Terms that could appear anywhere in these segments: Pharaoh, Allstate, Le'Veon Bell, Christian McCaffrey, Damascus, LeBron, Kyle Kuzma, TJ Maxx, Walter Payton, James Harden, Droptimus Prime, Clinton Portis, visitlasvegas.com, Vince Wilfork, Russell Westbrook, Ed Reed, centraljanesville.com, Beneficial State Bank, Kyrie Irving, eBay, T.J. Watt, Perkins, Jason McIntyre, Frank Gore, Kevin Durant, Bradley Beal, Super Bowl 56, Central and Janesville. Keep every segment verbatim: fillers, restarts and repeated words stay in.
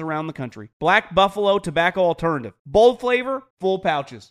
around the country. Black Buffalo Tobacco Alternative. Bold flavor, full pouches.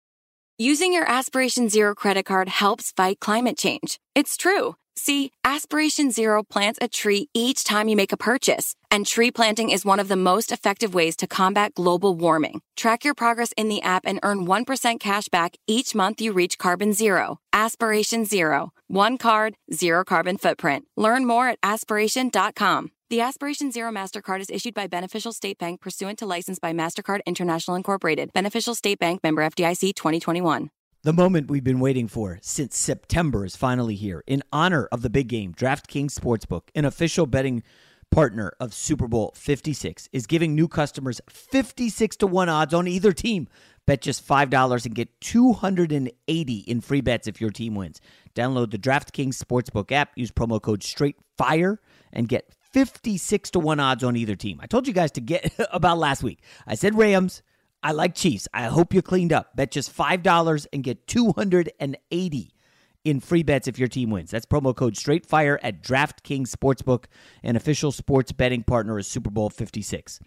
Using your Aspiration Zero credit card helps fight climate change. It's true. See, Aspiration Zero plants a tree each time you make a purchase, and tree planting is one of the most effective ways to combat global warming. Track your progress in the app and earn one percent cash back each month you reach carbon zero. Aspiration Zero. One card, zero carbon footprint. Learn more at aspiration dot com. The Aspiration Zero MasterCard is issued by Beneficial State Bank pursuant to license by MasterCard International Incorporated. Beneficial State Bank, member F D I C twenty twenty-one. The moment we've been waiting for since September is finally here. In honor of the big game, DraftKings Sportsbook, an official betting partner of Super Bowl fifty-six, is giving new customers fifty-six to one odds on either team. Bet just five dollars and get two hundred eighty dollars in free bets if your team wins. Download the DraftKings Sportsbook app, use promo code STRAIGHTFIRE, and get fifty-six to one odds on either team. I told you guys to get about last week. I said Rams. I like Chiefs. I hope you cleaned up. Bet just five dollars and get two hundred eighty dollars in free bets if your team wins. That's promo code STRAIGHTFIRE at DraftKings Sportsbook, an official sports betting partner of Super Bowl fifty-six.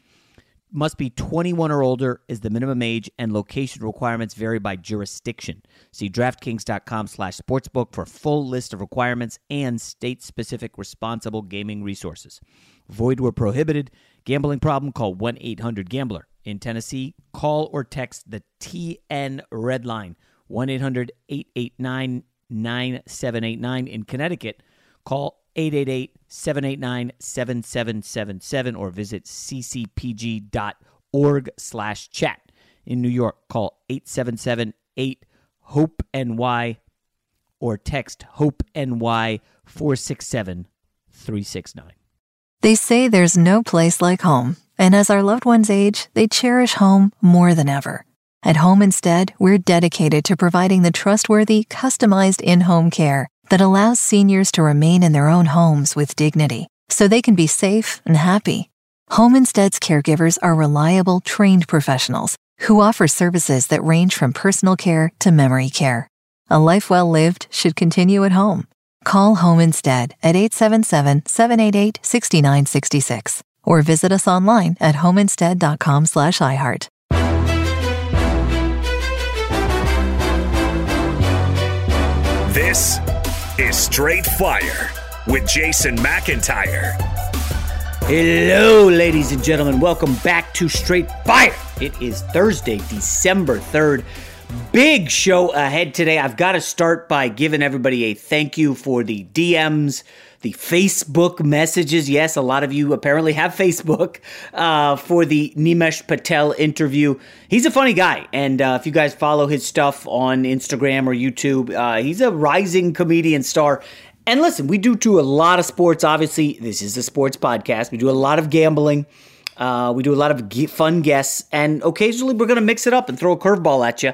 Must be twenty-one or older is the minimum age, and location requirements vary by jurisdiction. See DraftKings dot com slash sportsbook for a full list of requirements and state-specific responsible gaming resources. Void where prohibited. Gambling problem? Call one eight hundred gambler. In Tennessee, call or text the T N Red Line, one eight hundred eight eight nine nine seven eight nine. In Connecticut, call eight eight eight seven eight nine seven seven seven seven or visit ccpg.org slash chat. In New York, call eight seven seven eight hope N Y or text hope N Y four six seven three six nine. They say there's no place like home. And as our loved ones age, they cherish home more than ever. At Home Instead, we're dedicated to providing the trustworthy, customized in-home care that allows seniors to remain in their own homes with dignity, so they can be safe and happy. Home Instead's caregivers are reliable, trained professionals who offer services that range from personal care to memory care. A life well lived should continue at home. Call Home Instead at eight seven seven seven eight eight six nine six six. Or visit us online at homeinstead.com slash iHeart. This is Straight Fire with Jason McIntyre. Hello, ladies and gentlemen. Welcome back to Straight Fire. It is Thursday, December third. Big show ahead today. I've got to start by giving everybody a thank you for the D Ms, the Facebook messages. Yes, a lot of you apparently have Facebook uh, for the Nimesh Patel interview. He's a funny guy. And uh, if you guys follow his stuff on Instagram or YouTube, uh, he's a rising comedian star. And listen, we do do a lot of sports. Obviously, this is a sports podcast. We do a lot of gambling. Uh, we do a lot of ge- fun guests. And occasionally, we're going to mix it up and throw a curveball at you.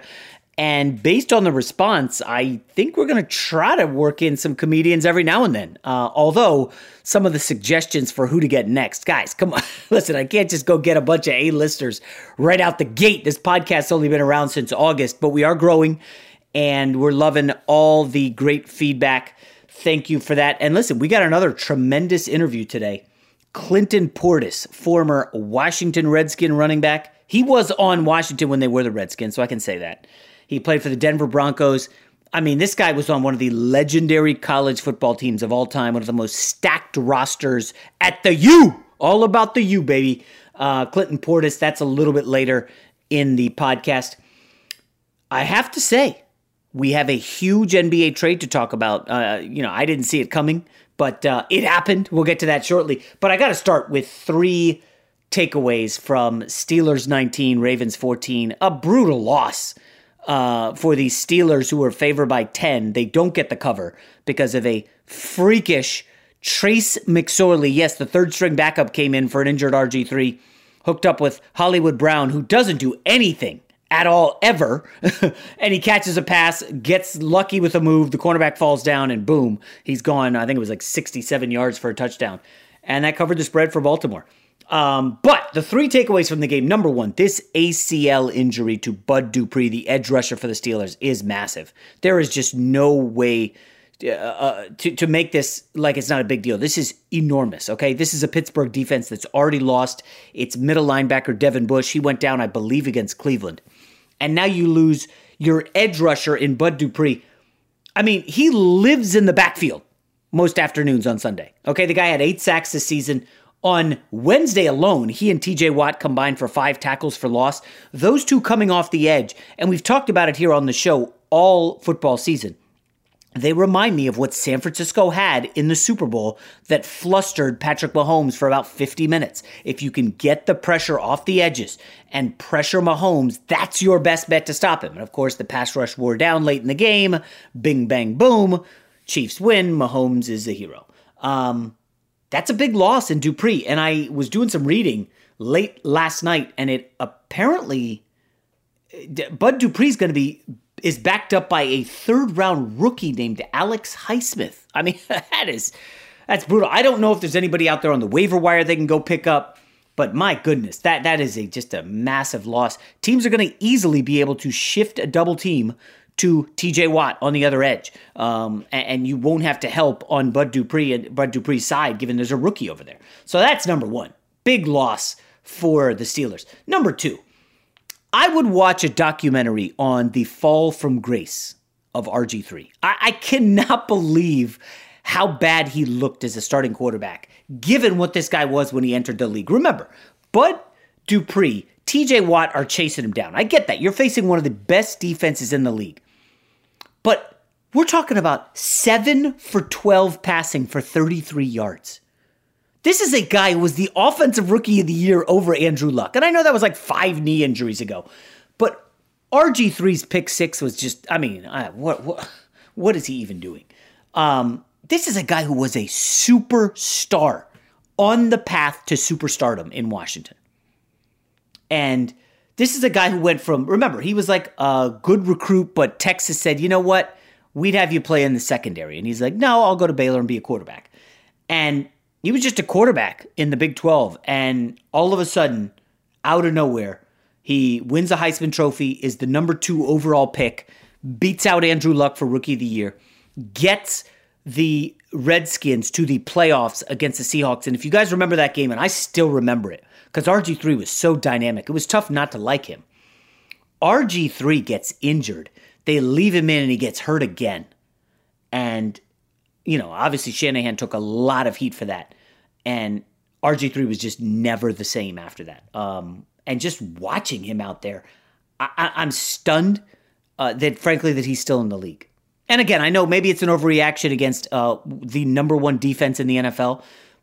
And based on the response, I think we're going to try to work in some comedians every now and then. Uh, although some of the suggestions for who to get next, guys, come on. Listen, I can't just go get a bunch of A-listers right out the gate. This podcast's only been around since August, but we are growing and we're loving all the great feedback. Thank you for that. And listen, we got another tremendous interview today. Clinton Portis, former Washington Redskin running back. He was on Washington when they were the Redskins, so I can say that. He played for the Denver Broncos. I mean, this guy was on one of the legendary college football teams of all time, one of the most stacked rosters at the U. All about the U, baby. Uh, Clinton Portis, that's a little bit later in the podcast. I have to say, we have a huge N B A trade to talk about. Uh, you know, I didn't see it coming, but uh, it happened. We'll get to that shortly. But I got to start with three takeaways from Steelers nineteen, Ravens fourteen. A brutal loss. Uh, for the Steelers, who are favored by ten, they don't get the cover because of a freakish Trace McSorley. Yes, the third-string backup came in for an injured R G three, hooked up with Hollywood Brown, who doesn't do anything at all, ever. And he catches a pass, gets lucky with a move, the cornerback falls down, and boom, he's gone. I think it was like sixty-seven yards for a touchdown. And that covered the spread for Baltimore. Um, but the three takeaways from the game, number one, this A C L injury to Bud Dupree, the edge rusher for the Steelers, is massive. There is just no way uh, to, to make this like it's not a big deal. This is enormous, okay? This is a Pittsburgh defense that's already lost its middle linebacker, Devin Bush. He went down, I believe, against Cleveland. And now you lose your edge rusher in Bud Dupree. I mean, he lives in the backfield most afternoons on Sunday, okay? The guy had eight sacks this season. On Wednesday alone, he and T J. Watt combined for five tackles for loss. Those two coming off the edge, and we've talked about it here on the show all football season. They remind me of what San Francisco had in the Super Bowl that flustered Patrick Mahomes for about fifty minutes. If you can get the pressure off the edges and pressure Mahomes, that's your best bet to stop him. And of course, the pass rush wore down late in the game. Bing, bang, boom. Chiefs win. Mahomes is a hero. Um... That's a big loss in Dupree, and I was doing some reading late last night, and it apparently Bud Dupree's going to be is backed up by a third-round rookie named Alex Highsmith. I mean, that is that's brutal. I don't know if there's anybody out there on the waiver wire they can go pick up, but my goodness, that that is a just a massive loss. Teams are going to easily be able to shift a double team to T J. Watt on the other edge, um, and, and you won't have to help on Bud Dupree and Bud Dupree's side, given there's a rookie over there. So that's number one, big loss for the Steelers. Number two, I would watch a documentary on the fall from grace of R G three. I, I cannot believe how bad he looked as a starting quarterback, given what this guy was when he entered the league. Remember, Bud Dupree, T J. Watt are chasing him down. I get that. You're facing one of the best defenses in the league. But we're talking about seven for twelve passing for thirty-three yards. This is a guy who was the Offensive Rookie of the Year over Andrew Luck. And I know that was like five knee injuries ago. But R G three's pick six was just, I mean, I, what, what what is he even doing? Um, this is a guy who was a superstar on the path to superstardom in Washington. And this is a guy who went from, remember, he was like a good recruit, but Texas said, you know what, we'd have you play in the secondary. And he's like, no, I'll go to Baylor and be a quarterback. And he was just a quarterback in the Big twelve. And all of a sudden, out of nowhere, he wins a Heisman Trophy, is the number two overall pick, beats out Andrew Luck for Rookie of the Year, gets the Redskins to the playoffs against the Seahawks. And if you guys remember that game, and I still remember it, because R G three was so dynamic. It was tough not to like him. R G three gets injured. They leave him in and he gets hurt again. And, you know, obviously Shanahan took a lot of heat for that. And R G three was just never the same after that. Um, and just watching him out there, I- I- I'm stunned. uh, that frankly that he's still in the league. And again, I know maybe it's an overreaction against uh, the number one defense in the N F L,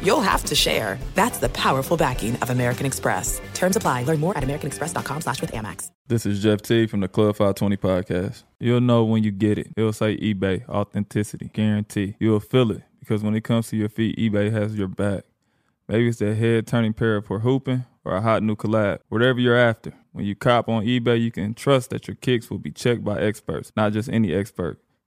you'll have to share. That's the powerful backing of American Express. Terms apply. Learn more at americanexpress dot com slash with Amex. This is Jeff T from the Club five twenty podcast. You'll know when you get it. It'll say eBay, authenticity, guarantee. You'll feel it because when it comes to your feet, eBay has your back. Maybe it's that head-turning pair for hooping or a hot new collab. Whatever you're after, when you cop on eBay, you can trust that your kicks will be checked by experts, not just any expert.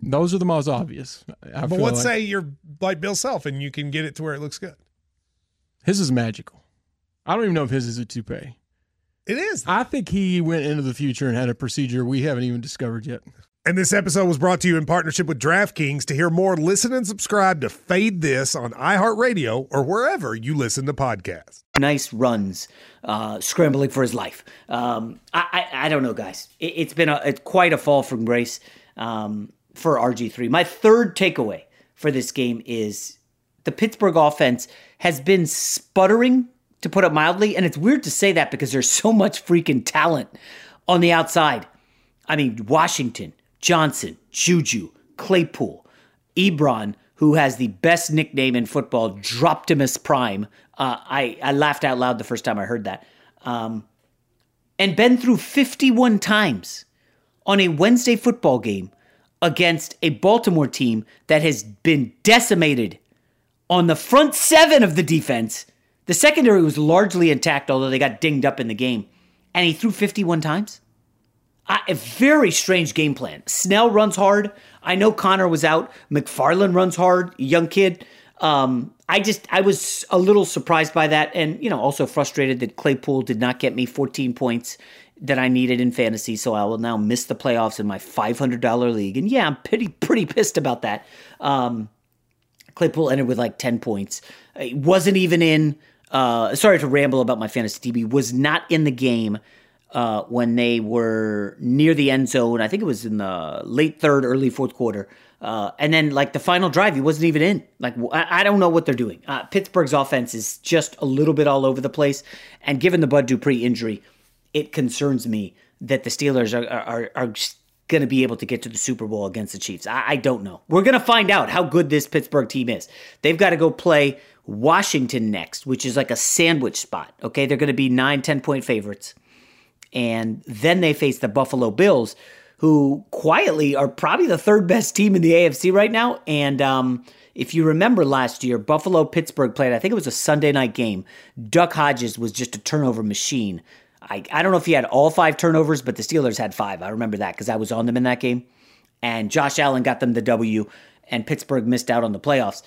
Those are the most obvious. I but let's like. say you're like Bill Self and you can get it to where it looks good. His is magical. I don't even know if his is a toupee. It is. I think he went into the future and had a procedure we haven't even discovered yet. And this episode was brought to you in partnership with DraftKings. To hear more, listen and subscribe to Fade This on iHeartRadio or wherever you listen to podcasts. Nice runs, uh, scrambling for his life. Um, I, I, I don't know, guys. It, it's been a, it's quite a fall from grace. Um, For R G three. My third takeaway for this game is the Pittsburgh offense has been sputtering, to put it mildly, and it's weird to say that because there's so much freaking talent on the outside. I mean, Washington, Johnson, Juju, Claypool, Ebron, who has the best nickname in football, Droptimus Prime. Uh, I, I laughed out loud the first time I heard that. Um, and been through fifty-one times on a Wednesday football game against a Baltimore team that has been decimated on the front seven of the defense. The secondary was largely intact, although they got dinged up in the game. And he threw fifty-one times. I, a very strange game plan. Snell runs hard. I know Connor was out. McFarland runs hard, young kid. Um, I just, I was a little surprised by that and, you know, also frustrated that Claypool did not get me fourteen points that I needed in fantasy, so I will now miss the playoffs in my five hundred dollars league. And yeah, I'm pretty, pretty pissed about that. Um, Claypool ended with like ten points. It wasn't even in uh, sorry to ramble about my fantasy D B, was not in the game uh, when they were near the end zone. I think it was in the late third, early fourth quarter. Uh, and then, like, the final drive, he wasn't even in. Like, I, I don't know what they're doing. Uh, Pittsburgh's offense is just a little bit all over the place. And given the Bud Dupree injury, it concerns me that the Steelers are are, are going to be able to get to the Super Bowl against the Chiefs. I, I don't know. We're going to find out how good this Pittsburgh team is. They've got to go play Washington next, which is like a sandwich spot. Okay, they're going to be nine, ten-point favorites. And then they face the Buffalo Bills, who quietly are probably the third best team in the A F C right now. And um, if you remember last year, Buffalo-Pittsburgh played, I think it was a Sunday night game. Duck Hodges was just a turnover machine. I, I don't know if he had all five turnovers, but the Steelers had five. I remember that because I was on them in that game. And Josh Allen got them the W, and Pittsburgh missed out on the playoffs.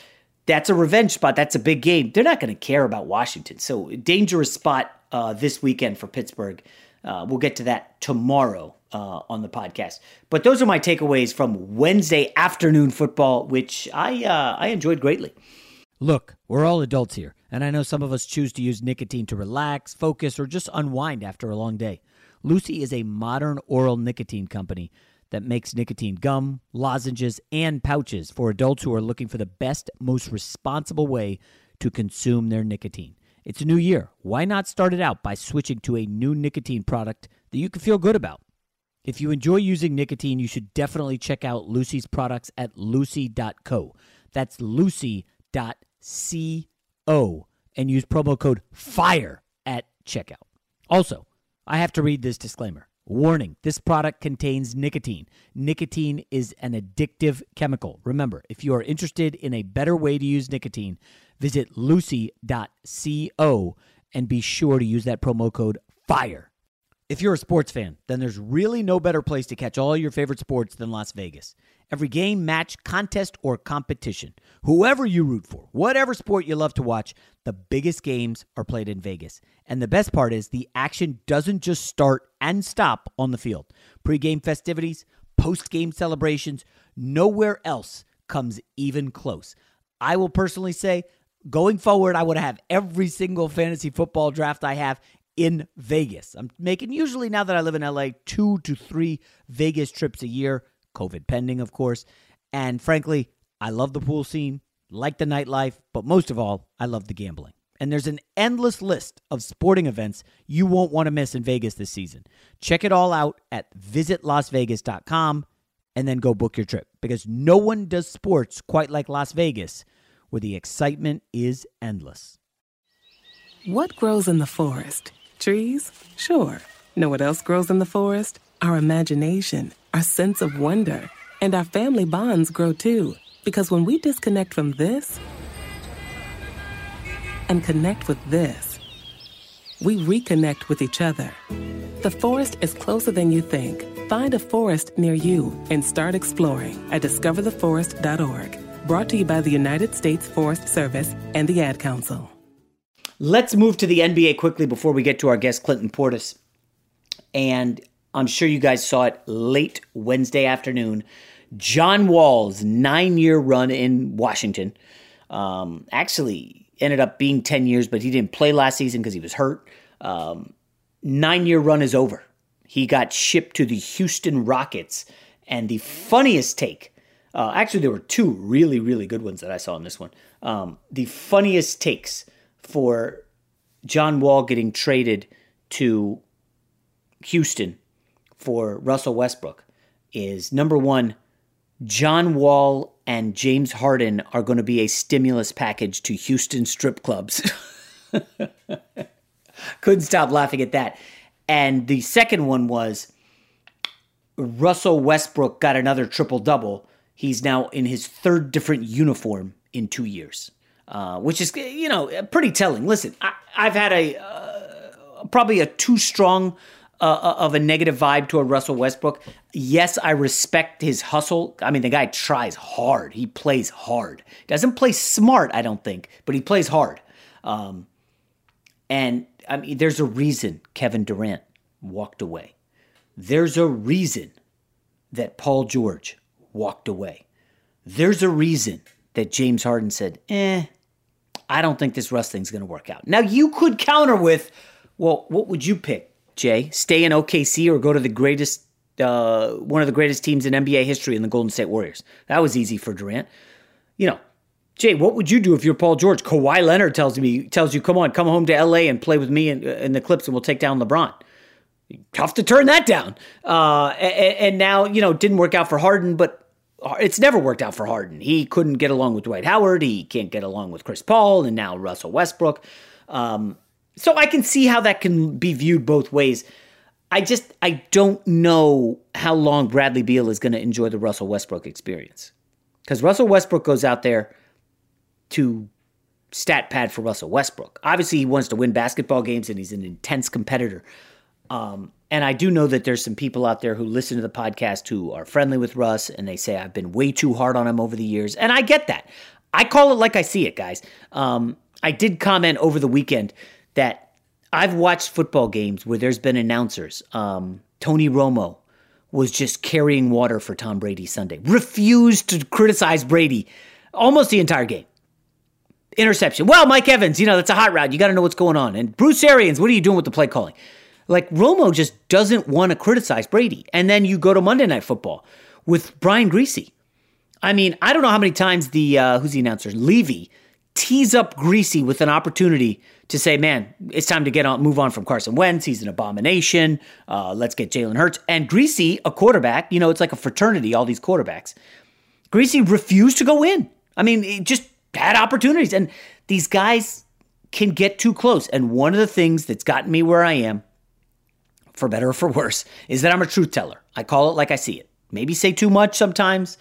That's a revenge spot. That's a big game. They're not going to care about Washington. So dangerous spot uh, this weekend for Pittsburgh. Uh, we'll get to that tomorrow uh, on the podcast. But those are my takeaways from Wednesday afternoon football, which I uh, I enjoyed greatly. Look, we're all adults here, and I know some of us choose to use nicotine to relax, focus, or just unwind after a long day. Lucy is a modern oral nicotine company that makes nicotine gum, lozenges, and pouches for adults who are looking for the best, most responsible way to consume their nicotine. It's a new year. Why not start it out by switching to a new nicotine product that you can feel good about? If you enjoy using nicotine, you should definitely check out Lucy's products at lucy dot co. That's lucy dot co. C O and use promo code FIRE at checkout. Also, I have to read this disclaimer. Warning, this product contains nicotine. Nicotine is an addictive chemical. Remember, if you are interested in a better way to use nicotine, visit lucy dot co and be sure to use that promo code FIRE. If you're a sports fan, then there's really no better place to catch all your favorite sports than Las Vegas. Every game, match, contest, or competition, whoever you root for, whatever sport you love to watch, the biggest games are played in Vegas. And the best part is the action doesn't just start and stop on the field. Pre-game festivities, post-game celebrations, nowhere else comes even close. I will personally say, going forward, I would have every single fantasy football draft I have in Vegas. I'm making, usually now that I live in L A, two to three Vegas trips a year. COVID pending, of course. And frankly, I love the pool scene, like the nightlife, but most of all, I love the gambling. And there's an endless list of sporting events you won't want to miss in Vegas this season. Check it all out at visit las vegas dot com and then go book your trip, because no one does sports quite like Las Vegas, where the excitement is endless. What grows in the forest? Trees? Sure. Know what else grows in the forest? Our imagination, our sense of wonder, and our family bonds grow too. Because when we disconnect from this and connect with this, we reconnect with each other. The forest is closer than you think. Find a forest near you and start exploring at discover the forest dot org. Brought to you by the United States Forest Service and the Ad Council. Let's move to the N B A quickly before we get to our guest, Clinton Portis. And I'm sure you guys saw it late Wednesday afternoon. John Wall's nine-year run in Washington um, actually ended up being ten years, but he didn't play last season because he was hurt. Um, nine-year run is over. He got shipped to the Houston Rockets. And the funniest take, uh, actually there were two really, really good ones that I saw in this one. Um, the funniest takes for John Wall getting traded to Houston for Russell Westbrook is, number one, John Wall and James Harden are going to be a stimulus package to Houston strip clubs. Couldn't stop laughing at that. And the second one was Russell Westbrook got another triple-double. He's now in his third different uniform in two years, uh, which is, you know, pretty telling. Listen, I, I've had a uh, probably a too strong Uh, of a negative vibe to a Russell Westbrook. Yes, I respect his hustle. I mean, the guy tries hard. He plays hard. Doesn't play smart, I don't think, but he plays hard. Um, and I mean, there's a reason Kevin Durant walked away. There's a reason that Paul George walked away. There's a reason that James Harden said, eh, I don't think this Russ thing's going to work out. Now, you could counter with, well, what would you pick, Jay? Stay in O K C or go to the greatest, uh, one of the greatest teams in N B A history in the Golden State Warriors? That was easy for Durant. You know, Jay, what would you do if you're Paul George? Kawhi Leonard tells me, tells you, come on, come home to L A and play with me in, in the Clips and we'll take down LeBron. Tough to turn that down. Uh, and, and now, you know, it didn't work out for Harden, but it's never worked out for Harden. He couldn't get along with Dwight Howard. He can't get along with Chris Paul and now Russell Westbrook. Um, so I can see how that can be viewed both ways. I just, I don't know how long Bradley Beal is going to enjoy the Russell Westbrook experience. Because Russell Westbrook goes out there to stat pad for Russell Westbrook. Obviously, he wants to win basketball games and he's an intense competitor. Um, and I do know that there's some people out there who listen to the podcast who are friendly with Russ, and they say I've been way too hard on him over the years. And I get that. I call it like I see it, guys. Um, I did comment over the weekend that I've watched football games where there's been announcers. Um, Tony Romo was just carrying water for Tom Brady Sunday. Refused to criticize Brady almost the entire game. Interception. Well, Mike Evans, you know, that's a hot route. You got to know what's going on. And Bruce Arians, what are you doing with the play calling? Like, Romo just doesn't want to criticize Brady. And then you go to Monday Night Football with Brian Griese. I mean, I don't know how many times the, uh, who's the announcer, Levy, tees up Griese with an opportunity to say, man, it's time to get on, move on from Carson Wentz. He's an abomination. Uh, let's get Jalen Hurts. And Griese, a quarterback, you know, it's like a fraternity, all these quarterbacks. Griese refused to go in. I mean, it just had opportunities. And these guys can get too close. And one of the things that's gotten me where I am, for better or for worse, is that I'm a truth teller. I call it like I see it. Maybe say too much sometimes.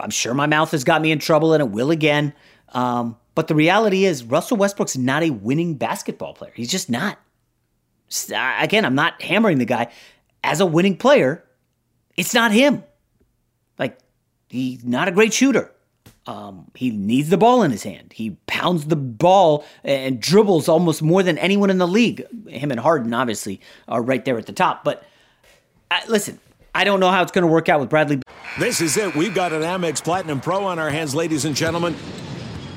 I'm sure my mouth has got me in trouble, and it will again. Um, but the reality is Russell Westbrook's not a winning basketball player. He's just not. Again, I'm not hammering the guy. As a winning player, it's not him. Like, he's not a great shooter. Um, he needs the ball in his hand. He pounds the ball and dribbles almost more than anyone in the league. Him and Harden, obviously, are right there at the top. But I, listen, I don't know how it's going to work out with Bradley. This is it. We've got an Amex Platinum Pro on our hands, ladies and gentlemen.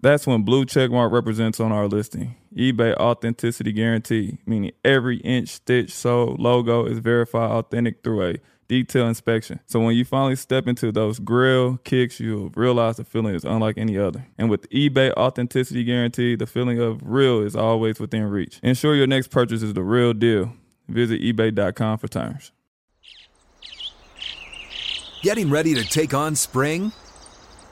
That's when blue checkmark represents on our listing. eBay authenticity guarantee, meaning every inch, stitch, sole, logo is verified authentic through a detailed inspection. So when you finally step into those grill kicks, you'll realize the feeling is unlike any other. And with eBay Authenticity Guarantee, the feeling of real is always within reach. Ensure your next purchase is the real deal. Visit ebay dot com for terms. Getting ready to take on spring?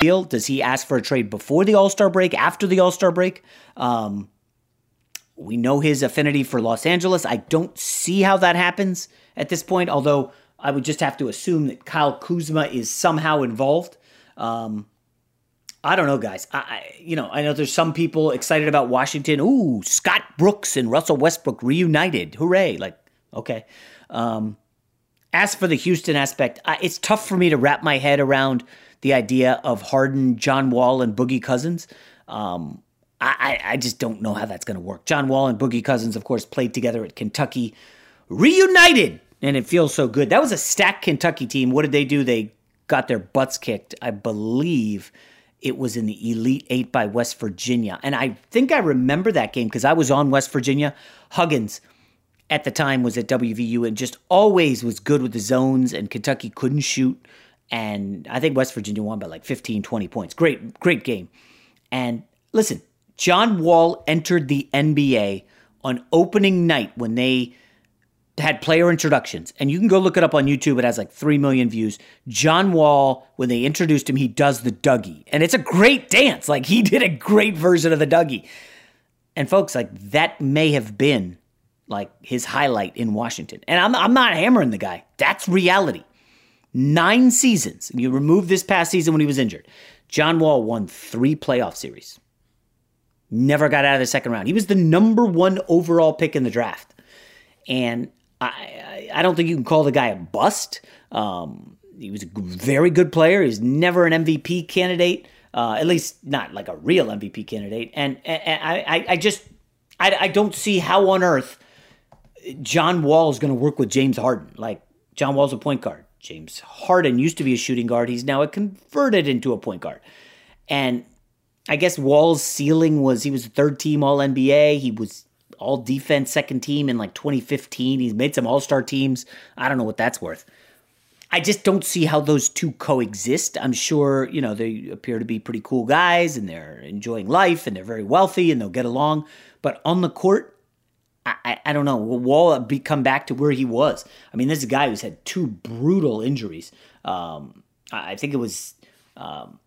Deal? Does he ask for a trade before the All-Star break, after the All-Star break? Um, we know his affinity for Los Angeles. I don't see how that happens at this point, although I would just have to assume that Kyle Kuzma is somehow involved. Um, I don't know, guys. I, I you know, I know there's some people excited about Washington. Ooh, Scott Brooks and Russell Westbrook reunited. Hooray. Like, okay. Um, as for the Houston aspect, I, it's tough for me to wrap my head around the idea of Harden, John Wall, and Boogie Cousins. Um, I, I just don't know how that's going to work. John Wall and Boogie Cousins, of course, played together at Kentucky, reunited, and it feels so good. That was a stacked Kentucky team. What did they do? They got their butts kicked, I believe. It was in the Elite Eight by West Virginia. And I think I remember that game because I was on West Virginia. Huggins at the time was at W V U and just always was good with the zones, and Kentucky couldn't shoot. And I think West Virginia won by like fifteen, twenty points. Great, great game. And listen, John Wall entered the N B A on opening night when they had player introductions. And you can go look it up on YouTube. It has like three million views. John Wall, when they introduced him, he does the Dougie. And it's a great dance. Like, he did a great version of the Dougie. And folks, like, that may have been like his highlight in Washington. And I'm I'm not hammering the guy. That's reality. Nine seasons. And you remove this past season when he was injured. John Wall won three playoff series. Never got out of the second round. He was the number one overall pick in the draft. And I, I don't think you can call the guy a bust. Um, he was a very good player. He was never an M V P candidate, uh, at least not like a real M V P candidate. And, and I, I just, I, I don't see how on earth John Wall is going to work with James Harden. Like, John Wall's a point guard. James Harden used to be a shooting guard. He's now converted into a point guard. And I guess Wall's ceiling was he was third team All N B A. He was all defense second team in like twenty fifteen. He's made some all-star teams. I don't know what that's worth. I just don't see how those two coexist. I'm sure, you know, they appear to be pretty cool guys and they're enjoying life and they're very wealthy and they'll get along. But on the court, I, I, I don't know. Will Wall be, come back to where he was? I mean, this is a guy who's had two brutal injuries. Um, I, I think it was um,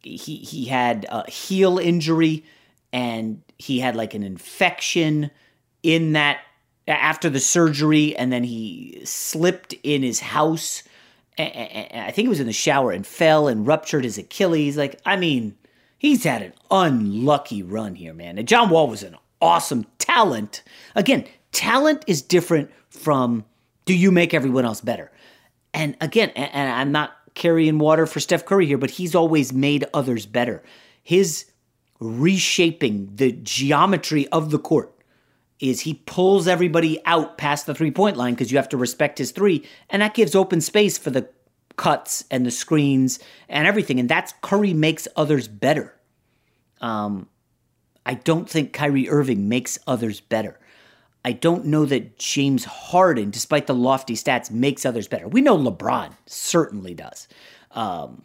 he, he had a heel injury and he had like an infection in that after the surgery, and then he slipped in his house. I think it was in the shower and fell and ruptured his Achilles. Like, I mean, he's had an unlucky run here, man. And John Wall was an awesome talent. Again, talent is different from do you make everyone else better? And again, and I'm not carrying water for Steph Curry here, but he's always made others better. His reshaping the geometry of the court is he pulls everybody out past the three-point line because you have to respect his three, and that gives open space for the cuts and the screens and everything, and that's Curry makes others better. Um, I don't think Kyrie Irving makes others better. I don't know that James Harden, despite the lofty stats, makes others better. We know LeBron certainly does. Um,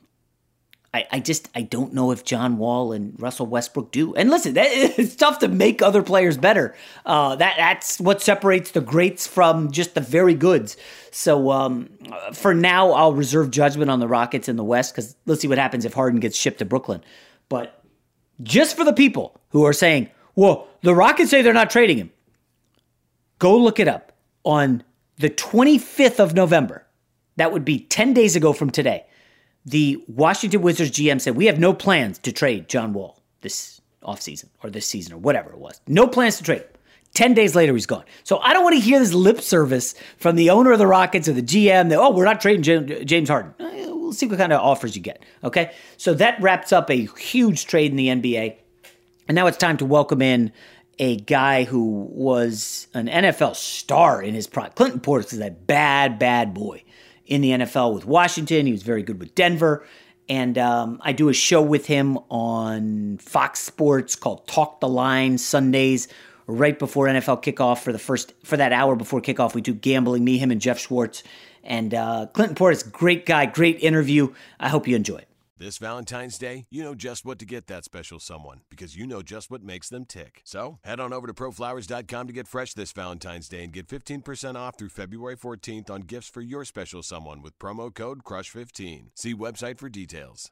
I, I just, I don't know if John Wall and Russell Westbrook do. And listen, that, it's tough to make other players better. Uh, that that's what separates the greats from just the very goods. So um, for now, I'll reserve judgment on the Rockets in the West because let's see what happens if Harden gets shipped to Brooklyn. But just for the people who are saying, well, the Rockets say they're not trading him, go look it up. On the twenty-fifth of November, that would be ten days ago from today, the Washington Wizards G M said, we have no plans to trade John Wall this offseason or this season or whatever it was. No plans to trade him. Ten days later, he's gone. So I don't want to hear this lip service from the owner of the Rockets or the G M that, oh, we're not trading James Harden. We'll see what kind of offers you get, okay? So that wraps up a huge trade in the N B A. And now it's time to welcome in a guy who was an N F L star in his prime. Clinton Portis is a bad, bad boy in the N F L with Washington. He was very good with Denver. And um, I do a show with him on Fox Sports called Talk the Line Sundays, right before N F L kickoff. For the first, for that hour before kickoff, we do gambling, me, him, and Jeff Schwartz. And uh, Clinton Portis, great guy, great interview. I hope you enjoy it. This Valentine's Day, you know just what to get that special someone because you know just what makes them tick. So head on over to pro flowers dot com to get fresh this Valentine's Day and get fifteen percent off through February fourteenth on gifts for your special someone with promo code crush fifteen. See website for details.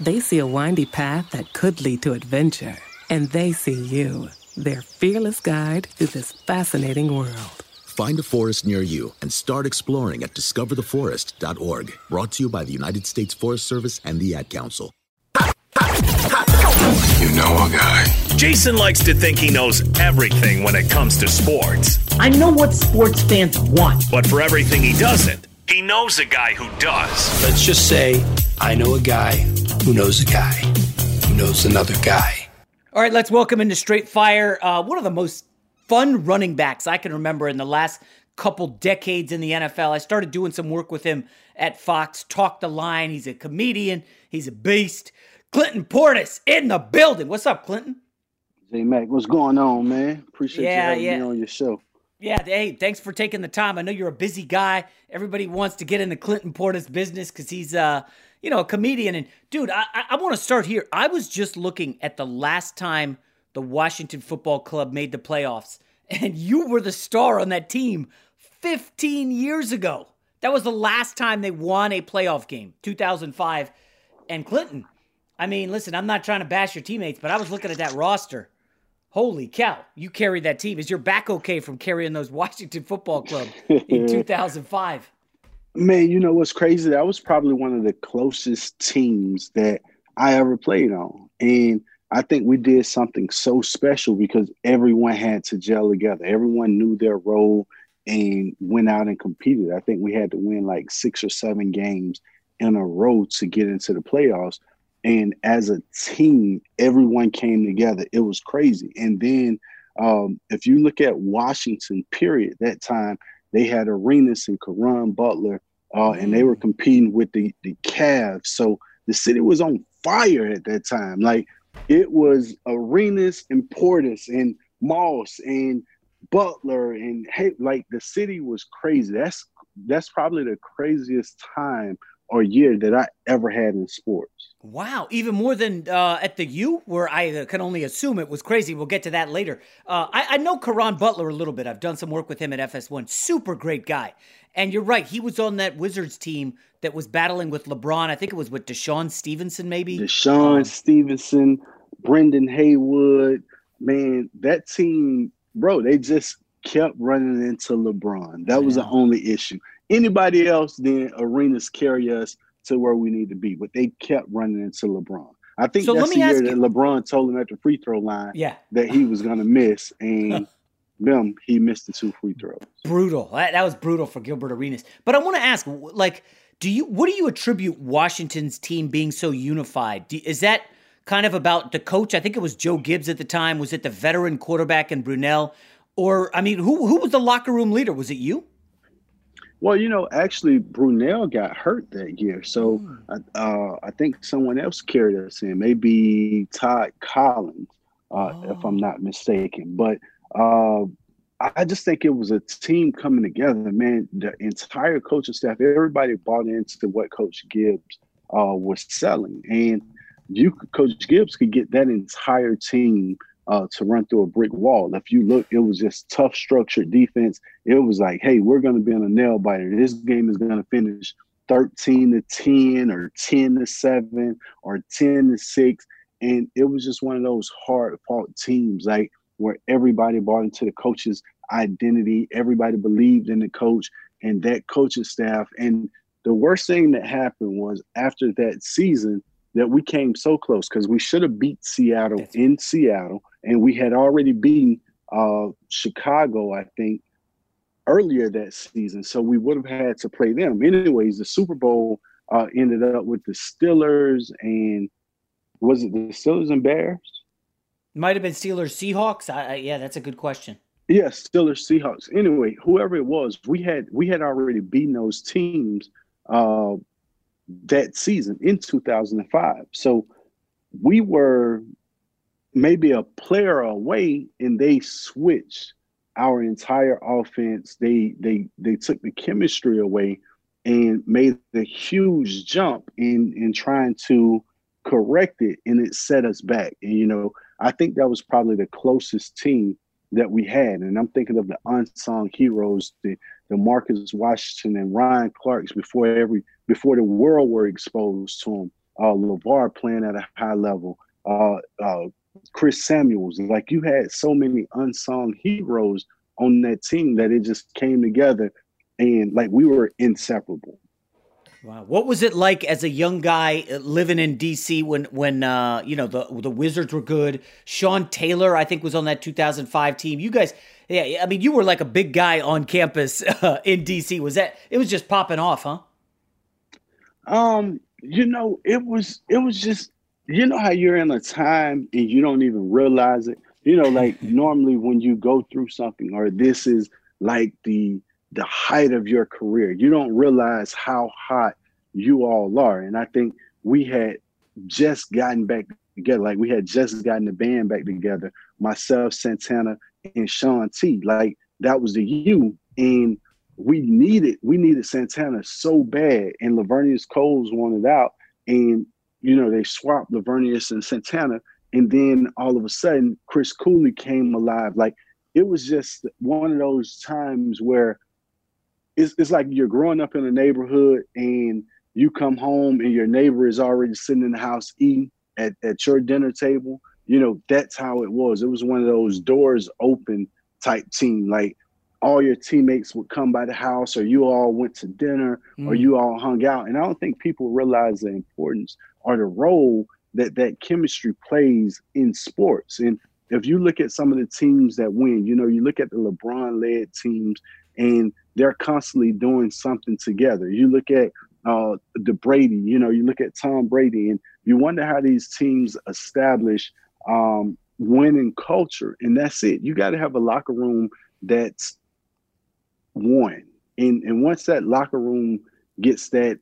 They see a windy path that could lead to adventure. And they see you, their fearless guide through this fascinating world. Find a forest near you and start exploring at discover the forest dot org. Brought to you by the United States Forest Service and the Ad Council. You know a guy. Jason likes to think he knows everything when it comes to sports. I know what sports fans want. But for everything he doesn't, he knows a guy who does. Let's just say, I know a guy who knows a guy who knows another guy. All right, let's welcome into Straight Fire uh, one of the most fun running backs I can remember in the last couple decades in the N F L. I started doing some work with him at Fox, Talk the Line. He's a comedian. He's a beast. Clinton Portis in the building. What's up, Clinton? Hey, Mac, what's going on, man? Appreciate yeah, you having yeah. me on your show. Yeah, hey, thanks for taking the time. I know you're a busy guy. Everybody wants to get into Clinton Portis' business because he's, uh, you know, a comedian. And, dude, I, I want to start here. I was just looking at the last time the Washington Football Club made the playoffs, and you were the star on that team fifteen years ago. That was the last time they won a playoff game, two thousand five. And, Clinton, I mean, listen, I'm not trying to bash your teammates, but I was looking at that roster. Holy cow, you carried that team. Is your back okay from carrying those Washington Football Club in two thousand five? Man, you know what's crazy? That was probably one of the closest teams that I ever played on. And I think we did something so special because everyone had to gel together. Everyone knew their role and went out and competed. I think we had to win like six or seven games in a row to get into the playoffs. And as a team, everyone came together. It was crazy. And then um, if you look at Washington, period, that time, they had arenas in Caron, Butler, uh, and they were competing with the, the Cavs. So the city was on fire at that time. Like, it was arenas and Portis and Moss and Butler. And, hey, like, the city was crazy. That's, that's probably the craziest time or year that I ever had in sports. Wow. Even more than uh, at the U, where I can only assume it was crazy. We'll get to that later. Uh, I, I know Caron Butler a little bit. I've done some work with him at F S one. Super great guy. And you're right. He was on that Wizards team that was battling with LeBron. I think it was with Deshaun Stevenson, maybe. Deshaun Stevenson, Brendan Haywood. Man, that team, bro, they just kept running into LeBron. That was yeah. the only issue. Anybody else, then arenas carry us to where we need to be. But they kept running into LeBron. I think so that's the year that you, LeBron told him at the free throw line yeah. that he was going to miss. And boom, he missed the two free throws. Brutal. That, that was brutal for Gilbert Arenas. But I want to ask, like, do you what do you attribute Washington's team being so unified? Do, is that kind of about the coach? I think it was Joe Gibbs at the time. Was it the veteran quarterback and Brunell? Or, I mean, who who was the locker room leader? Was it you? Well, you know, actually, Brunell got hurt that year. So uh, I think someone else carried us in, maybe Todd Collins, uh, oh. if I'm not mistaken. But uh, I just think it was a team coming together, man. The entire coaching staff, everybody bought into what Coach Gibbs uh, was selling. And you, Coach Gibbs could get that entire team Uh, to run through a brick wall. If you look, it was just tough, structured defense. It was like, hey, we're going to be on a nail biter. This game is going to finish thirteen to ten or ten to seven or ten to six. And it was just one of those hard fought teams, like where everybody bought into the coach's identity. Everybody believed in the coach and that coaching staff. And the worst thing that happened was after that season, that we came so close, because we should have beat Seattle That's in Seattle, and we had already beaten uh, Chicago, I think, earlier that season. So we would have had to play them. Anyways, the Super Bowl uh, ended up with the Steelers and – was it the Steelers and Bears? Might have been Steelers Seahawks. I, I, yeah, that's a good question. Yeah, Steelers Seahawks. Anyway, whoever it was, we had we had already beaten those teams uh, that season in two thousand five. So we were maybe a player away, and they switched our entire offense. They they they took the chemistry away and made a huge jump in in trying to correct it, and it set us back. And you know, I think that was probably the closest team that we had. And I'm thinking of the unsung heroes, the, the Marcus Washington and Ryan Clarks before every before the world were exposed to them. Uh, LeVar playing at a high level. Uh, uh, Chris Samuels. Like, you had so many unsung heroes on that team that it just came together, and like we were inseparable. Wow. What was it like as a young guy living in D C when, when uh, you know, the the Wizards were good? Sean Taylor, I think, was on that two thousand five team. You guys, yeah, I mean, you were like a big guy on campus uh, in D C. Was that, it was just popping off, huh? Um, you know, it was, it was just, you know how you're in a time and you don't even realize it? You know, like normally when you go through something, or this is like the, the height of your career, you don't realize how hot you all are. And I think we had just gotten back together. Like, we had just gotten the band back together, myself, Santana, and Sean T. Like, that was the U. And we needed, we needed Santana so bad. And Lavernius Coles wanted out. And, you know, they swapped Lavernius and Santana. And then all of a sudden, Chris Cooley came alive. Like, it was just one of those times where It's, it's like you're growing up in a neighborhood and you come home and your neighbor is already sitting in the house eating at, at your dinner table. You know, that's how it was. It was one of those doors open type team. Like, all your teammates would come by the house, or you all went to dinner, mm. or you all hung out. And I don't think people realize the importance or the role that that chemistry plays in sports. And if you look at some of the teams that win, you know, you look at the LeBron-led teams, and they're constantly doing something together. You look at uh, the Brady, you know, you look at Tom Brady, and you wonder how these teams establish um, winning culture. And that's it. You got to have a locker room that's one. And, and once that locker room gets that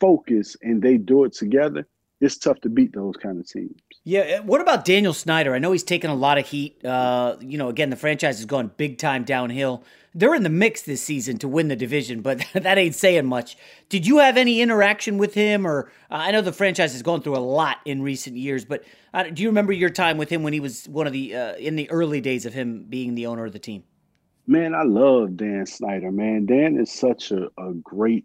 focus and they do it together, it's tough to beat those kind of teams. Yeah. What about Daniel Snyder? I know he's taken a lot of heat. Uh, you know, again, the franchise has gone big time downhill. They're in the mix this season to win the division, but that ain't saying much. Did you have any interaction with him? Or uh, I know the franchise has gone through a lot in recent years, but uh, do you remember your time with him when he was one of the uh, in the early days of him being the owner of the team? Man, I love Dan Snyder, man. Dan is such a, a great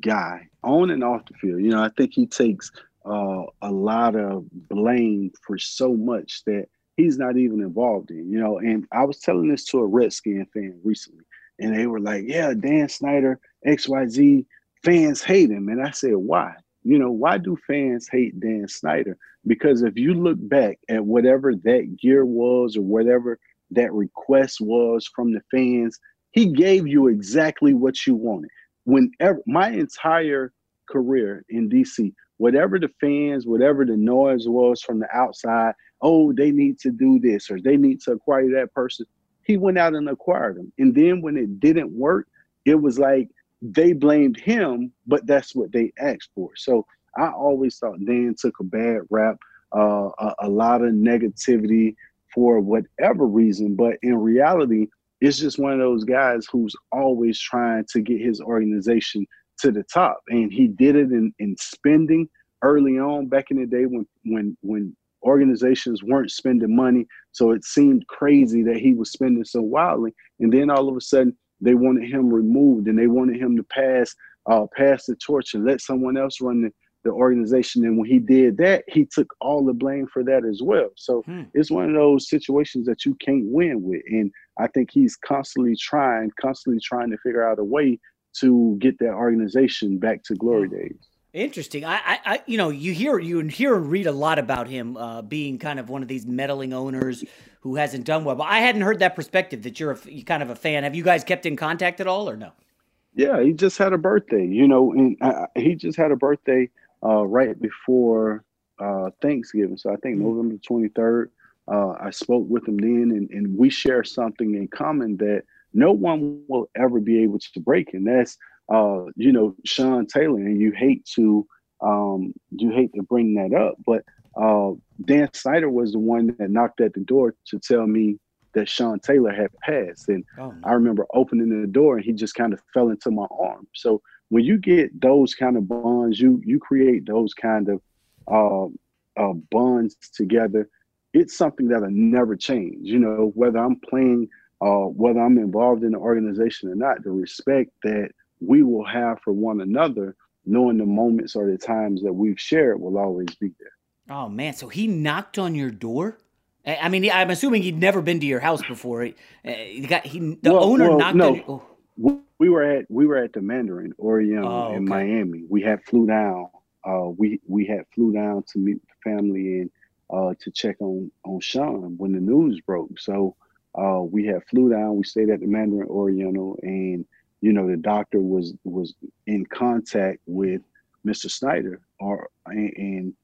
guy on and off the field. You know, I think he takes – Uh, a lot of blame for so much that he's not even involved in, you know. And I was telling this to a Redskin fan recently, and they were like, yeah, Dan Snyder, X Y Z, fans hate him. And I said, why? You know, why do fans hate Dan Snyder? Because if you look back at whatever that year was or whatever that request was from the fans, he gave you exactly what you wanted. Whenever, my entire career in D C, whatever the fans, whatever the noise was from the outside, oh, they need to do this or they need to acquire that person, he went out and acquired them. And then when it didn't work, it was like they blamed him, but that's what they asked for. So I always thought Dan took a bad rap, uh, a, a lot of negativity for whatever reason. But in reality, it's just one of those guys who's always trying to get his organization to the top. And he did it in, in spending early on back in the day when, when, when organizations weren't spending money. So it seemed crazy that he was spending so wildly. And then all of a sudden they wanted him removed and they wanted him to pass, uh, pass the torch and let someone else run the, the organization. And when he did that, he took all the blame for that as well. So hmm. it's one of those situations that you can't win with. And I think he's constantly trying, constantly trying to figure out a way to get that organization back to glory days. Interesting. I, I, I, you know, you hear, you hear and read a lot about him uh, being kind of one of these meddling owners who hasn't done well. But I hadn't heard that perspective that you're, a, you're kind of a fan. Have you guys kept in contact at all, or no? Yeah, he just had a birthday. You know, and I, he just had a birthday uh, right before uh, Thanksgiving. So I think mm-hmm. November twenty-third. Uh, I spoke with him then, and, and we share something in common that no one will ever be able to break, and that's. Uh, you know, Sean Taylor, and you hate to um, you hate to bring that up, but uh, Dan Snyder was the one that knocked at the door to tell me that Sean Taylor had passed. And oh. I remember opening the door, and he just kind of fell into my arms. So when you get those kind of bonds, you you create those kind of uh, uh, bonds together, it's something that'll never change. You know, whether I'm playing, uh, whether I'm involved in the organization or not, the respect that we will have for one another, knowing the moments or the times that we've shared will always be there. Oh, man. So he knocked on your door? I mean, I'm assuming he'd never been to your house before. He got, he, the well, owner well, knocked no. on your door. Oh. We were at we were at the Mandarin Oriental oh, okay. in Miami. We had flew down. Uh, we, we had flew down to meet the family and uh, to check on, on Sean when the news broke. So uh, we had flew down. We stayed at the Mandarin Oriental, and you know, the doctor was was in contact with Mister Snyder, or and, and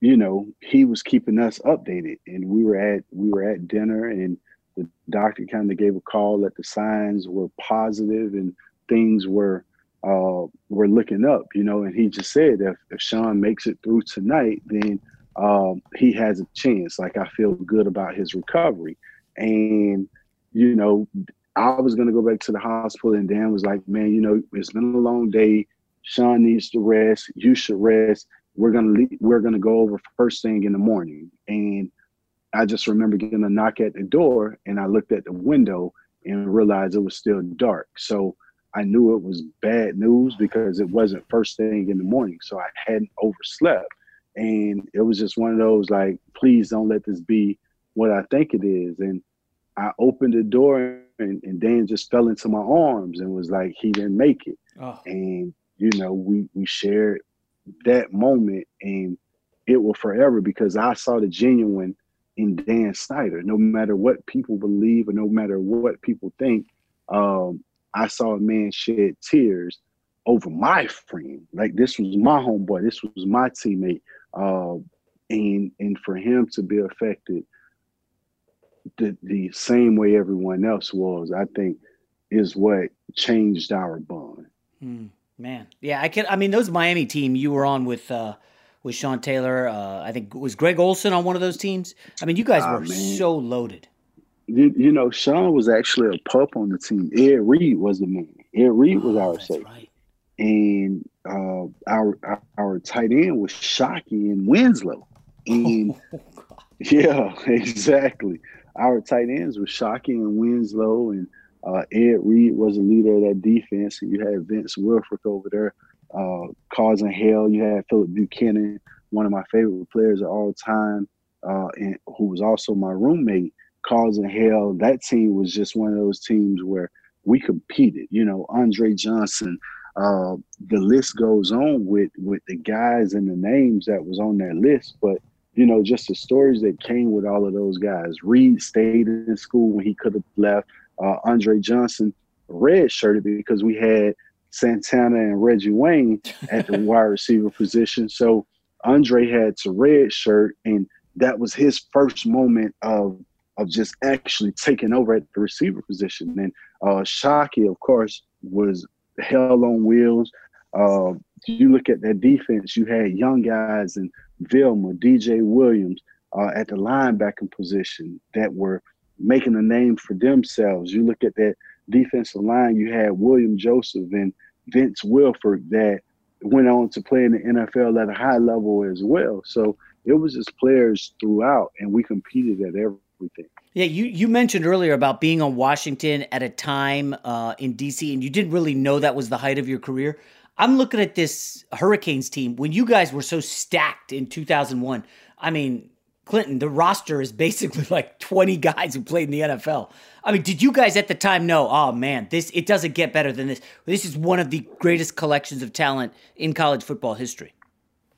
you know, he was keeping us updated. And we were at we were at dinner, and the doctor kind of gave a call that the signs were positive and things were uh, were looking up. You know, and he just said if if Sean makes it through tonight, then um, he has a chance. Like, I feel good about his recovery, and you know. I was going to go back to the hospital, and Dan was like, man, you know, it's been a long day. Sean needs to rest. You should rest. We're going to leave. We're going to go over first thing in the morning. And I just remember getting a knock at the door, and I looked at the window and realized it was still dark. So I knew it was bad news because it wasn't first thing in the morning. So I hadn't overslept. And it was just one of those, like, please don't let this be what I think it is. And I opened the door, and, and Dan just fell into my arms and was like, he didn't make it. Oh. And, you know, we, we shared that moment, and it will forever, because I saw the genuine in Dan Snyder. No matter what people believe or no matter what people think, um, I saw a man shed tears over my friend. Like, this was my homeboy. This was my teammate. Uh, and, and for him to be affected The, the same way everyone else was, I think, is what changed our bond. Mm, man. Yeah, I can. I mean, those Miami team you were on with, uh, with Sean Taylor, uh, I think, was Greg Olson on one of those teams? I mean, you guys were oh, so loaded. You, you know, Sean was actually a pup on the team. Ed Reed was the man. Ed Reed oh, was our safety. Right. And uh, our, our our tight end was Shockey and Winslow. And oh, God. Yeah, exactly. Our tight ends were Shockey and Winslow, and uh, Ed Reed was the leader of that defense. You had Vince Wilfork over there uh, causing hell. You had Philip Buchanan, one of my favorite players of all time, uh, and who was also my roommate, causing hell. That team was just one of those teams where we competed. You know, Andre Johnson, uh, the list goes on with, with the guys and the names that was on that list, but you know, just the stories that came with all of those guys. Reed stayed in school when he could have left. Uh, Andre Johnson redshirted because we had Santana and Reggie Wayne at the wide receiver position. So Andre had to redshirt, and that was his first moment of of just actually taking over at the receiver position. And uh, Shockey, of course, was hell on wheels. Uh, you look at that defense, you had young guys and Vilma, D J Williams uh, at the linebacking position that were making a name for themselves. You look at that defensive line, you had William Joseph and Vince Wilfork that went on to play in the N F L at a high level as well. So it was just players throughout, and we competed at everything. Yeah, you, you mentioned earlier about being on Washington at a time uh, in D C, and you didn't really know that was the height of your career. I'm looking at this Hurricanes team when you guys were so stacked in two thousand one. I mean, Clinton, the roster is basically like twenty guys who played in the N F L. I mean, did you guys at the time know, oh man, this it doesn't get better than this? This is one of the greatest collections of talent in college football history.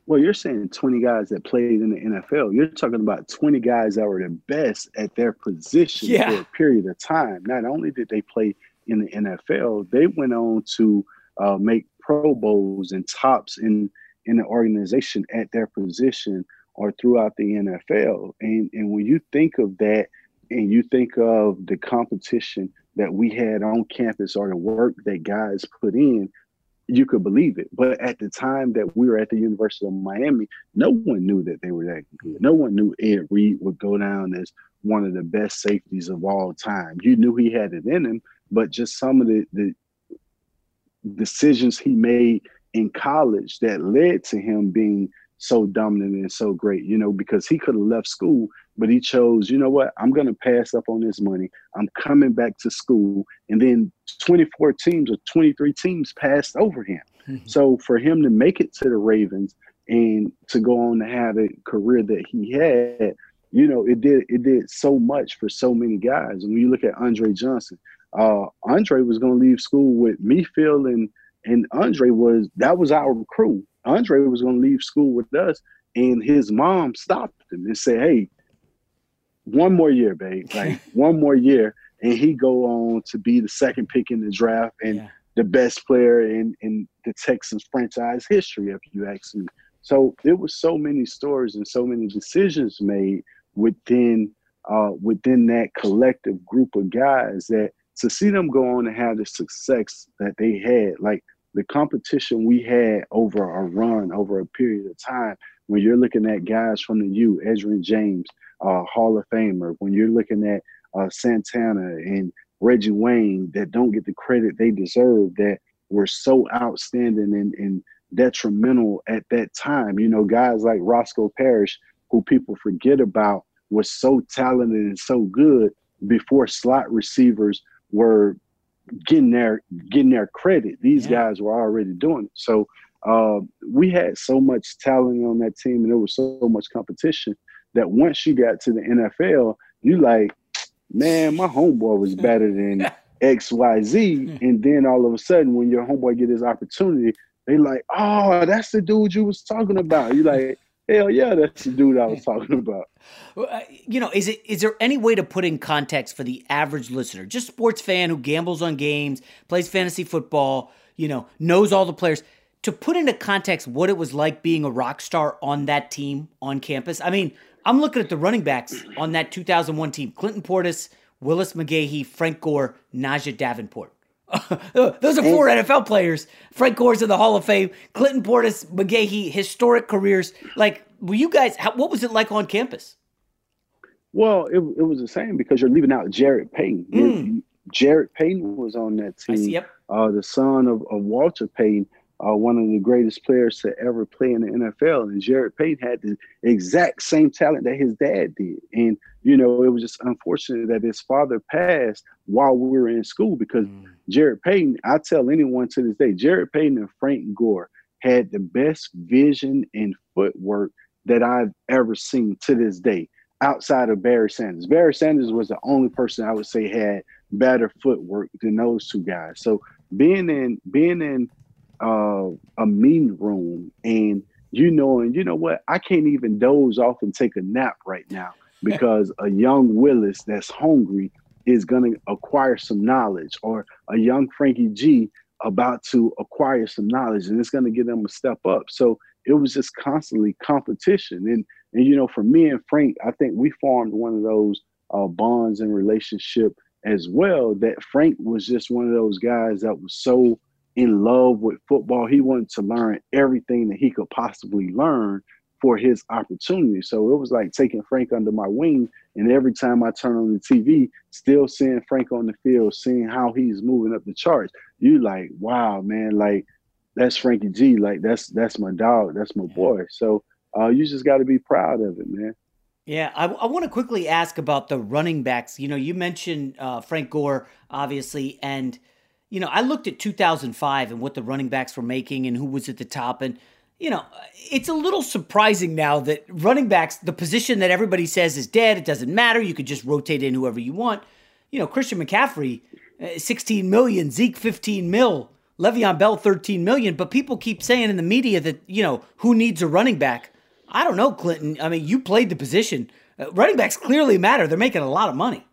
Well, you're saying twenty guys that played in the N F L. You're talking about twenty guys that were the best at their position yeah. for a period of time. Not only did they play in the N F L, they went on to uh, make Pro Bowls and tops in, in the organization at their position or throughout the N F L. And, and when you think of that and you think of the competition that we had on campus or the work that guys put in, you could believe it. But at the time that we were at the University of Miami, no one knew that they were that good. No one knew Ed Reed would go down as one of the best safeties of all time. You knew he had it in him, but just some of the, the decisions he made in college that led to him being so dominant and so great, you know, because he could have left school, but he chose, you know what, I'm going to pass up on this money. I'm coming back to school. And then twenty-four teams or twenty-three teams passed over him. Mm-hmm. So for him to make it to the Ravens and to go on to have a career that he had, you know, it did it did so much for so many guys. And when you look at Andre Johnson, uh, Andre was going to leave school with me, Phil, and, and Andre was, that was our crew. Andre was going to leave school with us, and his mom stopped him and said, hey, one more year, babe, like one more year. And he go on to be the second pick in the draft and yeah. the best player in, in the Texans franchise history, if you ask me. So there was so many stories and so many decisions made within uh, within that collective group of guys that to see them go on and have the success that they had, like the competition we had over a run, over a period of time, when you're looking at guys from the U, Edgerrin James, uh, Hall of Famer, when you're looking at uh, Santana and Reggie Wayne that don't get the credit they deserve, that were so outstanding and, and detrimental at that time. You know, guys like Roscoe Parrish, who people forget about, was so talented and so good before slot receivers were getting their getting their credit. These yeah. guys were already doing it. So uh, we had so much talent on that team, and there was so much competition that once you got to the N F L, you like, man, my homeboy was better than X, Y, Z. And then all of a sudden, when your homeboy get his opportunity, they like, oh, that's the dude you was talking about. You like, hell yeah, that's the dude I was talking about. You know, is it is there any way to put in context for the average listener, just sports fan who gambles on games, plays fantasy football, you know, knows all the players, to put into context what it was like being a rock star on that team on campus? I mean, I'm looking at the running backs on that two thousand one team: Clinton Portis, Willis McGahee, Frank Gore, Najee Davenport. Those are four N F L players. Frank Gore's in the Hall of Fame. Clinton Portis, McGahee, historic careers. Like, were you guys, how, what was it like on campus? Well, it, it was the same because you're leaving out Jared Payton. Mm. Jared Payton was on that team. I see, yep. uh, the son of, of Walter Payton, uh, one of the greatest players to ever play in the N F L. And Jared Payton had the exact same talent that his dad did. And, you know, it was just unfortunate that his father passed while we were in school, because mm. Jared Payton, I tell anyone to this day, Jared Payton and Frank Gore had the best vision and footwork that I've ever seen to this day, outside of Barry Sanders. Barry Sanders was the only person I would say had better footwork than those two guys. So being in being in uh, a meeting room and you knowing, you know what, I can't even doze off and take a nap right now, because a young Willis that's hungry is going to acquire some knowledge, or a young Frankie G about to acquire some knowledge, and it's going to get them a step up. So it was just constantly competition. And, and you know, for me and Frank, I think we formed one of those uh, bonds and relationship as well, that Frank was just one of those guys that was so in love with football. He wanted to learn everything that he could possibly learn for his opportunity. So it was like taking Frank under my wing, and every time I turn on the T V, still seeing Frank on the field, seeing how he's moving up the charts. You like, wow, man, like that's Frankie G. Like that's that's my dog. That's my yeah. boy. So uh, you just got to be proud of it, man. Yeah, I, I want to quickly ask about the running backs. You know, you mentioned uh, Frank Gore, obviously, and you know, I looked at two thousand five and what the running backs were making and who was at the top, and you know, it's a little surprising now that running backs, the position that everybody says is dead, it doesn't matter, you could just rotate in whoever you want. You know, Christian McCaffrey, sixteen million, Zeke, fifteen mil, Le'Veon Bell, thirteen million. But people keep saying in the media that, you know, who needs a running back? I don't know, Clinton. I mean, you played the position. Uh, running backs clearly matter. They're making a lot of money.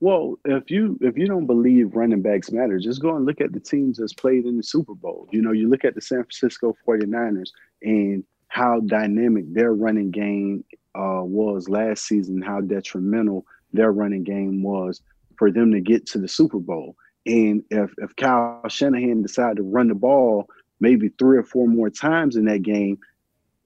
Well, if you if you don't believe running backs matter, just go and look at the teams that's played in the Super Bowl. You know, you look at the San Francisco forty-niners and how dynamic their running game uh, was last season, how detrimental their running game was for them to get to the Super Bowl. And if, if Kyle Shanahan decided to run the ball maybe three or four more times in that game,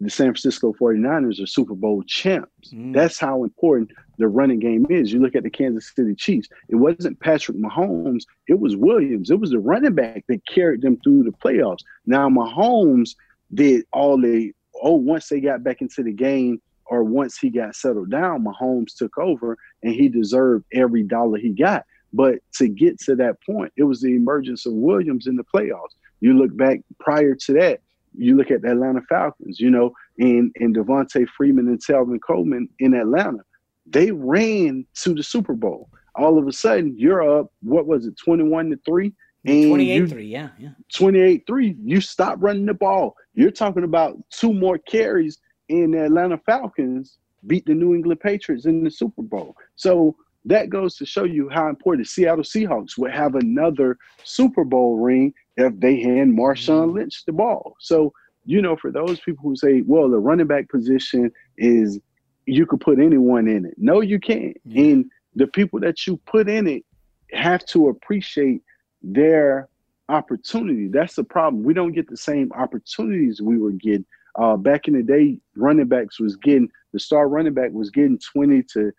the San Francisco forty-niners are Super Bowl champs. Mm. That's how important the running game is. You look at the Kansas City Chiefs. It wasn't Patrick Mahomes. It was Williams. It was the running back that carried them through the playoffs. Now, Mahomes did all the, oh, once they got back into the game or once he got settled down, Mahomes took over and he deserved every dollar he got. But to get to that point, it was the emergence of Williams in the playoffs. You look back prior to that, you look at the Atlanta Falcons, you know, and, and Devontae Freeman and Tevin Coleman in Atlanta. They ran to the Super Bowl. All of a sudden, you're up, what was it, twenty-one to three? twenty-eight three, yeah, yeah. twenty-eight three, you stop running the ball. You're talking about two more carries, and the Atlanta Falcons beat the New England Patriots in the Super Bowl. So that goes to show you how important the Seattle Seahawks would have another Super Bowl ring if they hand Marshawn Lynch the ball. So, you know, for those people who say, well, the running back position is you could put anyone in it. No, you can't. Yeah. And the people that you put in it have to appreciate their opportunity. That's the problem. We don't get the same opportunities we were getting. Uh, back in the day, running backs was getting – the star running back was getting twenty to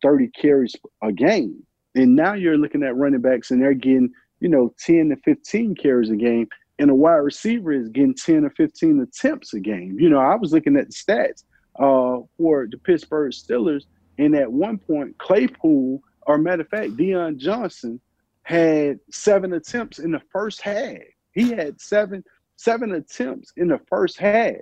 thirty carries a game. And now you're looking at running backs and they're getting, you know, ten to fifteen carries a game. And a wide receiver is getting ten or fifteen attempts a game. You know, I was looking at the stats uh, for the Pittsburgh Steelers. And at one point, Claypool, or matter of fact, Deion Johnson had seven attempts in the first half. He had seven, seven attempts in the first half.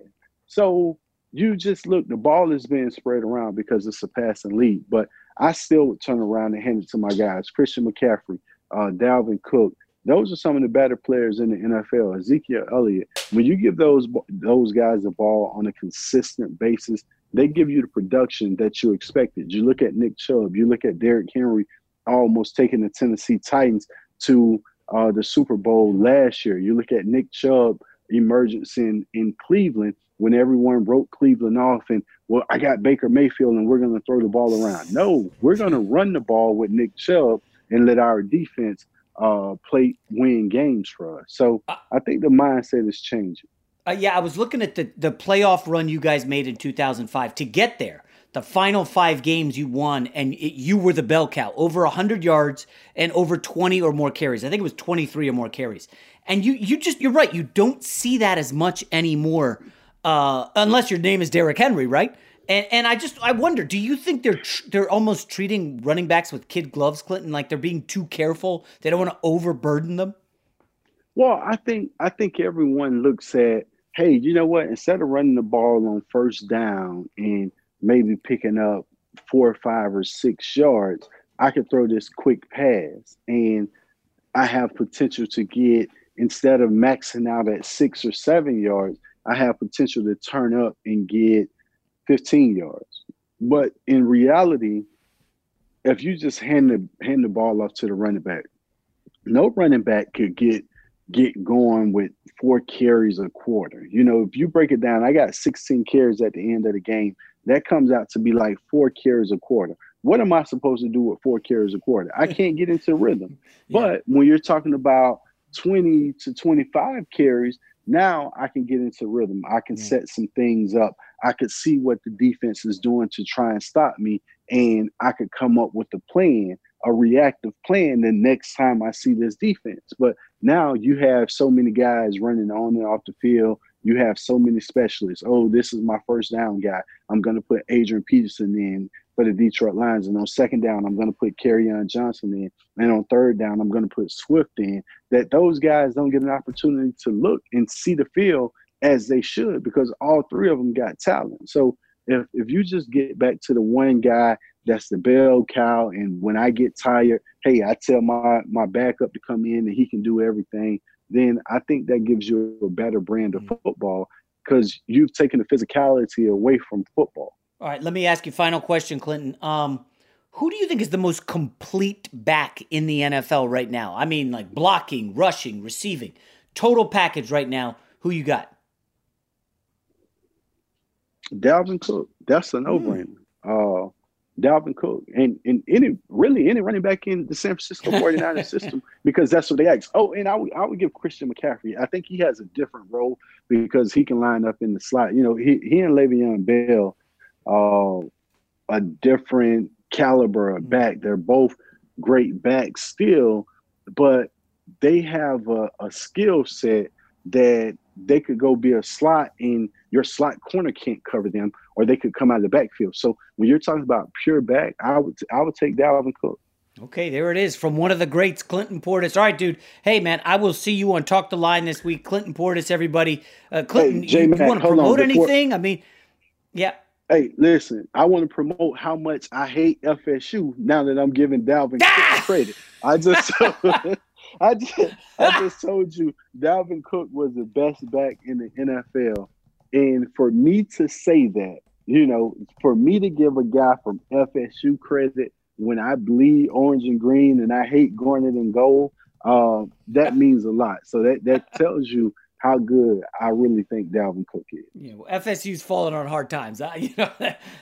So you just look, the ball is being spread around because it's a passing league. But I still would turn around and hand it to my guys, Christian McCaffrey, uh, Dalvin Cook. Those are some of the better players in the N F L. Ezekiel Elliott. When you give those those guys the ball on a consistent basis, they give you the production that you expected. You look at Nick Chubb. You look at Derrick Henry almost taking the Tennessee Titans to uh, the Super Bowl last year. You look at Nick Chubb emergence in, in Cleveland, when everyone wrote Cleveland off and, well, I got Baker Mayfield and we're going to throw the ball around. No, we're going to run the ball with Nick Chubb and let our defense uh, play win games for us. So uh, I think the mindset is changing. Uh, yeah, I was looking at the, the playoff run you guys made in two thousand five to get there. The final five games you won, and it, you were the bell cow, over one hundred yards and over twenty or more carries. I think it was twenty-three or more carries. And you you just, you're right, you don't see that as much anymore, uh, unless your name is Derrick Henry, right? And and I just, I wonder, do you think they're tr- they're almost treating running backs with kid gloves, Clinton, like they're being too careful? They don't want to overburden them? Well, I think I think everyone looks at, hey, you know what, instead of running the ball on first down and maybe picking up four or five or six yards, I could throw this quick pass and I have potential to get, instead of maxing out at six or seven yards, I have potential to turn up and get fifteen yards. But in reality, if you just hand the, hand the ball off to the running back, no running back could get get going with four carries a quarter. You know, if you break it down, I got sixteen carries at the end of the game. That comes out to be like four carries a quarter. What am I supposed to do with four carries a quarter? I can't get into rhythm. Yeah. But when you're talking about twenty to twenty-five carries, now I can get into rhythm. I can yeah. set some things up. I could see what the defense is doing to try and stop me, and I could come up with a plan, a reactive plan the next time I see this defense. But now you have so many guys running on and off the field. You have so many specialists. Oh, this is my first down guy. I'm going to put Adrian Peterson in for the Detroit Lions. And on second down, I'm going to put Kerryon Johnson in. And on third down, I'm going to put Swift in. That those guys don't get an opportunity to look and see the field as they should, because all three of them got talent. So if if you just get back to the one guy that's the bell cow, and when I get tired, hey, I tell my, my backup to come in and he can do everything, then I think that gives you a better brand of football, because you've taken the physicality away from football. All right, let me ask you final question, Clinton. Um, who do you think is the most complete back in the N F L right now? I mean, like blocking, rushing, receiving, total package right now. Who you got? Dalvin Cook. That's a no-brainer. Mm. Uh, Dalvin Cook. And, and any really any running back in the San Francisco 49ers system, because that's what they ask. Oh, and I would, I would give Christian McCaffrey. I think he has a different role because he can line up in the slot. You know, he, he and Le'Veon Bell are uh, a different caliber of back. They're both great backs still, but they have a, a skill set that they could go be a slot and your slot corner can't cover them, or they could come out of the backfield. So when you're talking about pure back, I would I would take Dalvin Cook. Okay, there it is from one of the greats, Clinton Portis. All right, dude. Hey, man, I will see you on Talk the Line this week. Clinton Portis, everybody. Uh, Clinton, hey, J-Mac, you, you want to promote on, before, anything? I mean, yeah. Hey, listen, I want to promote how much I hate F S U now that I'm giving Dalvin ah! Cook credit. I just... I just, I just told you Dalvin Cook was the best back in the N F L. And for me to say that, you know, for me to give a guy from F S U credit when I bleed orange and green and I hate garnet and gold, uh, that means a lot. So that, that tells you how good I really think Dalvin Cook is. Yeah, well, F S U's falling on hard times. I, you know,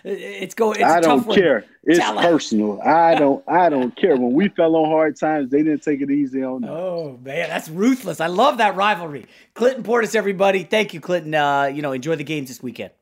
it's going. It's I don't tough care. One. It's Talent. Personal. I don't. I don't care. When we fell on hard times, they didn't take it easy on us. Oh man, that's ruthless. I love that rivalry. Clinton Portis, everybody. Thank you, Clinton. Uh, you know, enjoy the games this weekend.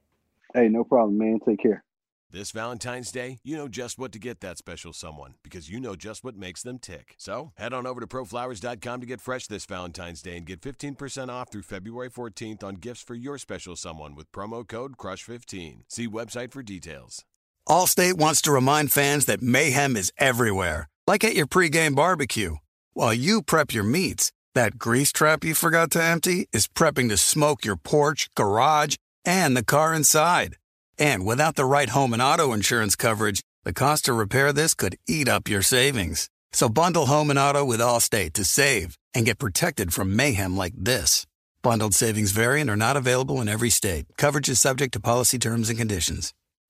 Hey, no problem, man. Take care. This Valentine's Day, you know just what to get that special someone, because you know just what makes them tick. So, head on over to pro flowers dot com to get fresh this Valentine's Day and get fifteen percent off through February fourteenth on gifts for your special someone with promo code crush fifteen. See website for details. Allstate wants to remind fans that mayhem is everywhere, like at your pregame barbecue. While you prep your meats, that grease trap you forgot to empty is prepping to smoke your porch, garage, and the car inside. And without the right home and auto insurance coverage, the cost to repair this could eat up your savings. So bundle home and auto with Allstate to save and get protected from mayhem like this. Bundled savings vary and are not available in every state. Coverage is subject to policy terms and conditions.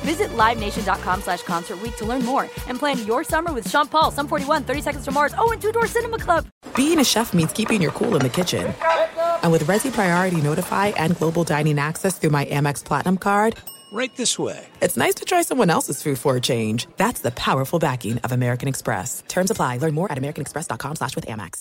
Visit live nation dot com slash concert week to learn more and plan your summer with Sean Paul, Sum forty-one, thirty seconds to Mars, oh, and Two Door Cinema Club. Being a chef means keeping your cool in the kitchen. Pick up, pick up. And with Resi Priority Notify and Global Dining Access through my Amex Platinum card, right this way. It's nice to try someone else's food for a change. That's the powerful backing of American Express. Terms apply. Learn more at american express dot com slash with Amex.